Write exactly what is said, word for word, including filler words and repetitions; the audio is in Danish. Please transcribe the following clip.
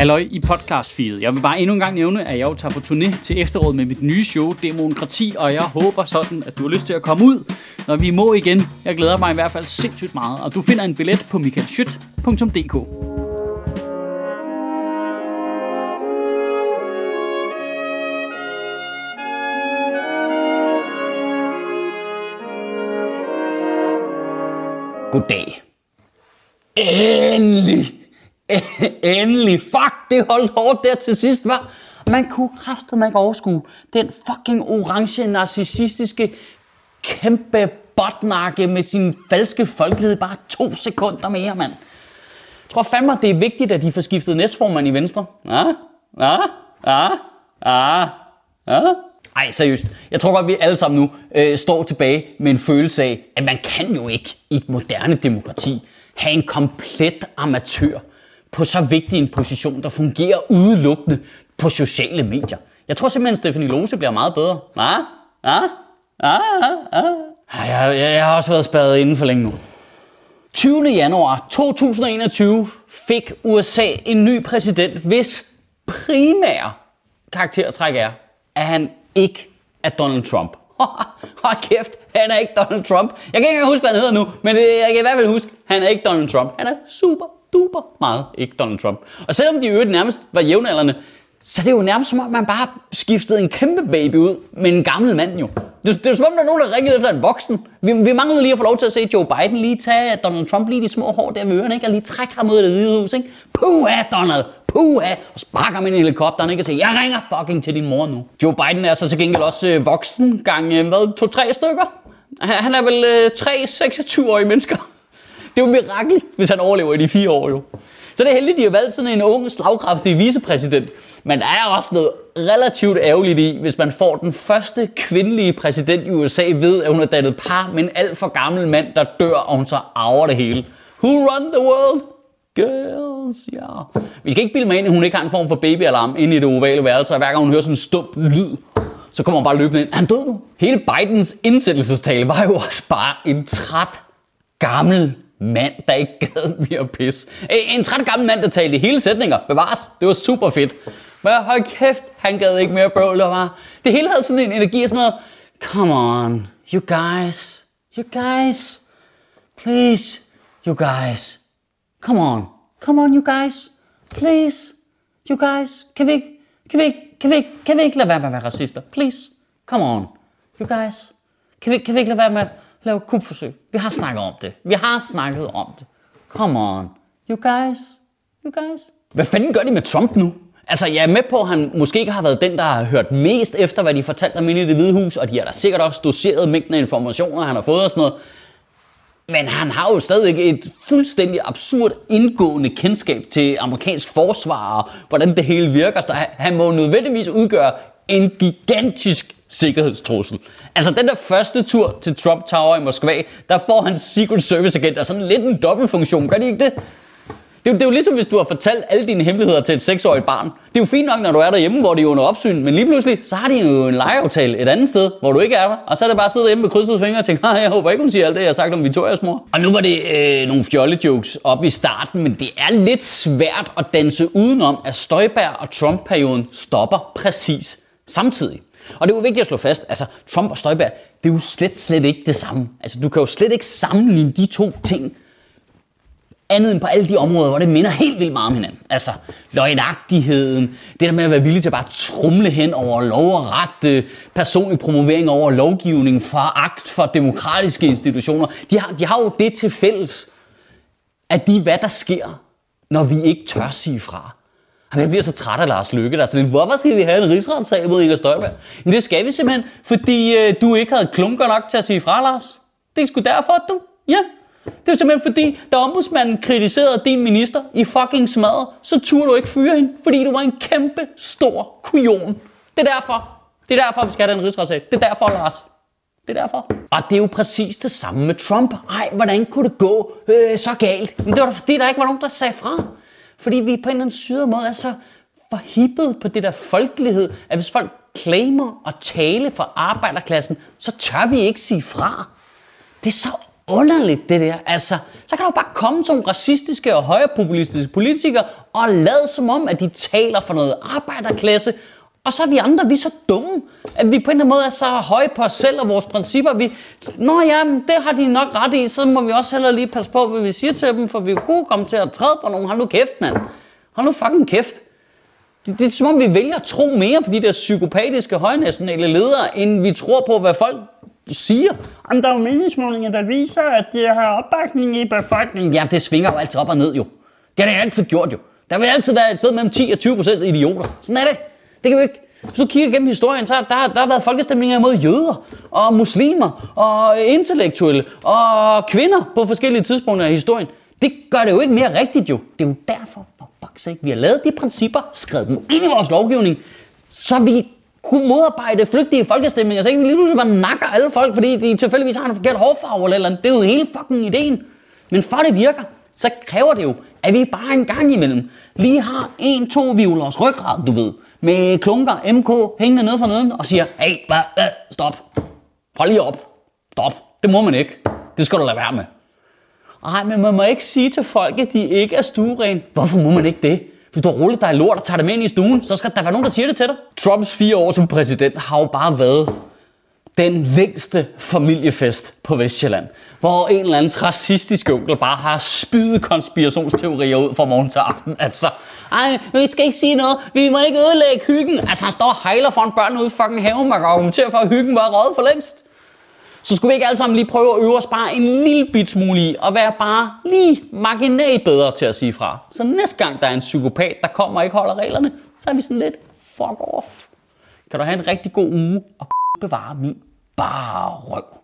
Halløj i podcastfeedet. Jeg vil bare endnu en gang nævne, at jeg jo tager på turné til efteråret med mit nye show, Demokrati, og jeg håber sådan, at du har lyst til at komme ud, når vi må igen. Jeg glæder mig i hvert fald sindssygt meget, og du finder en billet på michael schøt punktum d k. Goddag. Endelig. Endelig. Fuck, det holdt hårdt der til sidst, var. Man kunne kraftedeme ikke overskue den fucking orange, narcissistiske, kæmpe botnakke med sin falske folkelighed bare to sekunder mere, mand. Jeg tror fandme, det er vigtigt, at de får skiftet næstformand i Venstre. Ja, ja, ja, ja, ja. Ej, seriøst. Jeg tror godt, vi alle sammen nu øh, står tilbage med en følelse af, at man kan jo ikke i et moderne demokrati have en komplet amatør på så vigtig en position, der fungerer udelukkende på sociale medier. Jeg tror simpelthen, at Stephanie Lose bliver meget bedre. Ah, ah, ah, ah. Jeg, jeg, jeg har også været spadet inden for længe nu. tyvende januar to tusind og enogtyve fik U S A en ny præsident, hvis primære karaktertræk er, at han ikke er Donald Trump. Hold kæft, han er ikke Donald Trump. Jeg kan ikke engang huske, hvad han hedder nu, men jeg kan i hvert fald huske, han er ikke Donald Trump. Han er super, duper meget ikke Donald Trump. Og selvom de i øvrigt nærmest var jævnaldrende, så det er jo nærmest som om, man bare skiftede en kæmpe baby ud med en gammel mand jo. Det, det er jo som om, der er nogen, der ringede efter en voksen. Vi, vi manglede lige at få lov til at se Joe Biden lige tage Donald Trump lige de små hår der ved ørerne, ikke? Og lige trække ham ud af det hvide hus, ikke? Puha, Donald! Puha! Og sparker ham ind i helikopteren, ikke? Og siger, jeg ringer fucking til din mor nu. Joe Biden er så til gengæld også øh, voksen gang, øh, hvad, to-tre stykker? Han, han er vel øh, tre seksogtyve-årige mennesker. Det er jo et mirakel, hvis han overlever i de fire år jo. Så det er heldigt, de har valgt sådan en ung, slagkraftig vicepræsident. Men der er også noget relativt ærgerligt i, hvis man får den første kvindelige præsident i U S A ved, at hun har dannet par med en alt for gammel mand, der dør, og hun så arver det hele. Who run the world? Girls, ja. Yeah. Vi skal ikke bilde mig ind, at hun ikke har en form for babyalarm inde i det ovale værelse, og hver gang hun hører sådan en stump lyd, så kommer hun bare løbende ind. Er han død nu? Hele Bidens indsættelsestale var jo også bare en træt, gammel mand, der ikke gad mere pis. En træt gammel mand, der talte hele sætninger. Bevares, det var super fedt. Men hold kæft, han gad ikke mere bøvl. Det hele havde sådan en energi og sådan noget. Come on, you guys. You guys. Please, you guys. Come on. Come on, you guys. Please, you guys. Kan vi ikke, kan vi ikke, kan vi ikke, kan vi ikke lade være med at være racister? Please, come on, you guys. Kan vi, kan vi ikke lade være med at lave kupforsøg? Vi har snakket om det. Vi har snakket om det. Come on, you guys. You guys. Hvad fanden gør de med Trump nu? Altså, jeg er med på, at han måske ikke har været den, der har hørt mest efter, hvad de fortalte om inde i Det Hvide Hus, og de har da sikkert også doseret mængden af informationer, han har fået og sådan noget. Men han har jo stadig et fuldstændig absurd indgående kendskab til amerikansk forsvar og hvordan det hele virker. Så han må nødvendigvis udgøre en gigantisk sikkerhedstrussel. Altså den der første tur til Trump Tower i Moskva, der får han Secret Service agent og sådan lidt en dobbeltfunktion. Gør de ikke det? Det er, jo, det er jo ligesom, hvis du har fortalt alle dine hemmeligheder til et seksårigt barn. Det er jo fint nok, når du er derhjemme, hvor de er under opsyn, men lige pludselig, så har de jo en legeaftale et andet sted, hvor du ikke er der. Og så er det bare at sidde derhjemme med krydsede fingre og tænke, jeg håber ikke, hun siger alt det, jeg har sagt om Victorias mor. Og nu var det øh, nogle fjollejokes op i starten, men det er lidt svært at danse udenom, at Støjberg og Trump-perioden stopper præcis samtidig. Og det er jo vigtigt at slå fast, altså Trump og Støjberg, det er jo slet, slet ikke det samme. Altså du kan jo slet ikke sammenligne de to ting, andet end på alle de områder, hvor det minder helt vildt meget om hinanden. Altså løgnagtigheden, det der med at være villig til at bare trumle hen over lov og ret, personlig promovering over lovgivning, foragt for demokratiske institutioner. De har, de har jo det til fælles, at de hvad der sker, når vi ikke tør sige fra. Jeg bliver så træt af Lars Løkke, der er sådan lidt, hvorfor skal vi have en rigsretssag mod Ida Støjberg? Men det skal vi simpelthen, fordi øh, du ikke havde klunker nok til at sige fra, Lars. Det er sgu derfor, du. Ja. Det er simpelthen fordi, da ombudsmanden kritiserede din minister i fucking smadret, så turde du ikke fyre hende, fordi du var en kæmpe stor kujon. Det er derfor. Det er derfor, vi skal have den rigsretssag. Det er derfor, Lars. Det er derfor. Og det er jo præcis det samme med Trump. Ej, hvordan kunne det gå øh, så galt? Men det var da fordi, der ikke var nogen, der sagde fra. Fordi vi på en eller anden syret måde er så forhippet på det der folkelighed, at hvis folk claimer og tale for arbejderklassen, så tør vi ikke sige fra. Det er så underligt, det der. Altså, så kan der bare komme sådan racistiske og højrepopulistiske politikere og lade som om, at de taler for noget arbejderklasse. Og så er vi andre, vi er så dumme, at vi på en eller anden måde er så høje på os selv og vores principper. Vi, Nå ja, det har de nok ret i, så må vi også hellere lige passe på, hvad vi siger til dem, for vi kunne komme til at træde på nogen. Hold nu kæft, mand. Hold nu fucking kæft. Det, det er som om, vi vælger at tro mere på de der psykopatiske højnationale ledere, end vi tror på, hvad folk siger. Jamen, der er jo meningsmålinger, der viser, at de har opbakning i befolkningen. Jamen, det svinger jo altid op og ned, jo. Det har det altid gjort, jo. Der vil altid være et sted mellem ti og tyve procent idioter. Sådan er det. Det kan vi ikke. Hvis du kigger gennem historien, så har der, der har været folkestemninger imod jøder og muslimer og intellektuelle og kvinder på forskellige tidspunkter i historien. Det gør det jo ikke mere rigtigt, jo. Det er jo derfor, for fuck's sake, vi har lavet de principper, skrevet dem ind i vores lovgivning, så vi kunne modarbejde flygtige folkestemninger, så ikke vi lige pludselig bare nakker alle folk, fordi de tilfældigvis har en forkert hårfarve eller, eller andet. Det er jo hele fucking ideen. Men for det virker, så kræver det jo, at vi bare en gang imellem lige har en, to vivlers ryggrad, du ved, med klunker, M K, hængende ned fra neden, og siger, hey, hvad, hvad, stop, hold lige op, stop, det må man ikke, det skal du lade være med. Ej, men man må ikke sige til folk, at de ikke er stuerene. Hvorfor må man ikke det? Hvis du har rullet dig i lort og tager det med ind i stuen, så skal der være nogen, der siger det til dig. Trumps fire år som præsident har jo bare været den længste familiefest på Vestjylland, hvor en eller andens racistiske onkel bare har spydet konspirationsteorier ud fra morgen til aften. Altså, ej, vi skal ikke sige noget, vi må ikke ødelægge hyggen. Altså, han står og hejler foran børnene ude i fucking haven, man kan argumentere for, at hyggen var røget for længst. Så skulle vi ikke alle sammen lige prøve at øve os bare en lille bit smule i at være bare lige marginalt bedre til at sige fra. Så næste gang der er en psykopat, der kommer og ikke holder reglerne, så er vi sådan lidt fuck off. Kan du have en rigtig god uge og bevare min bare røv.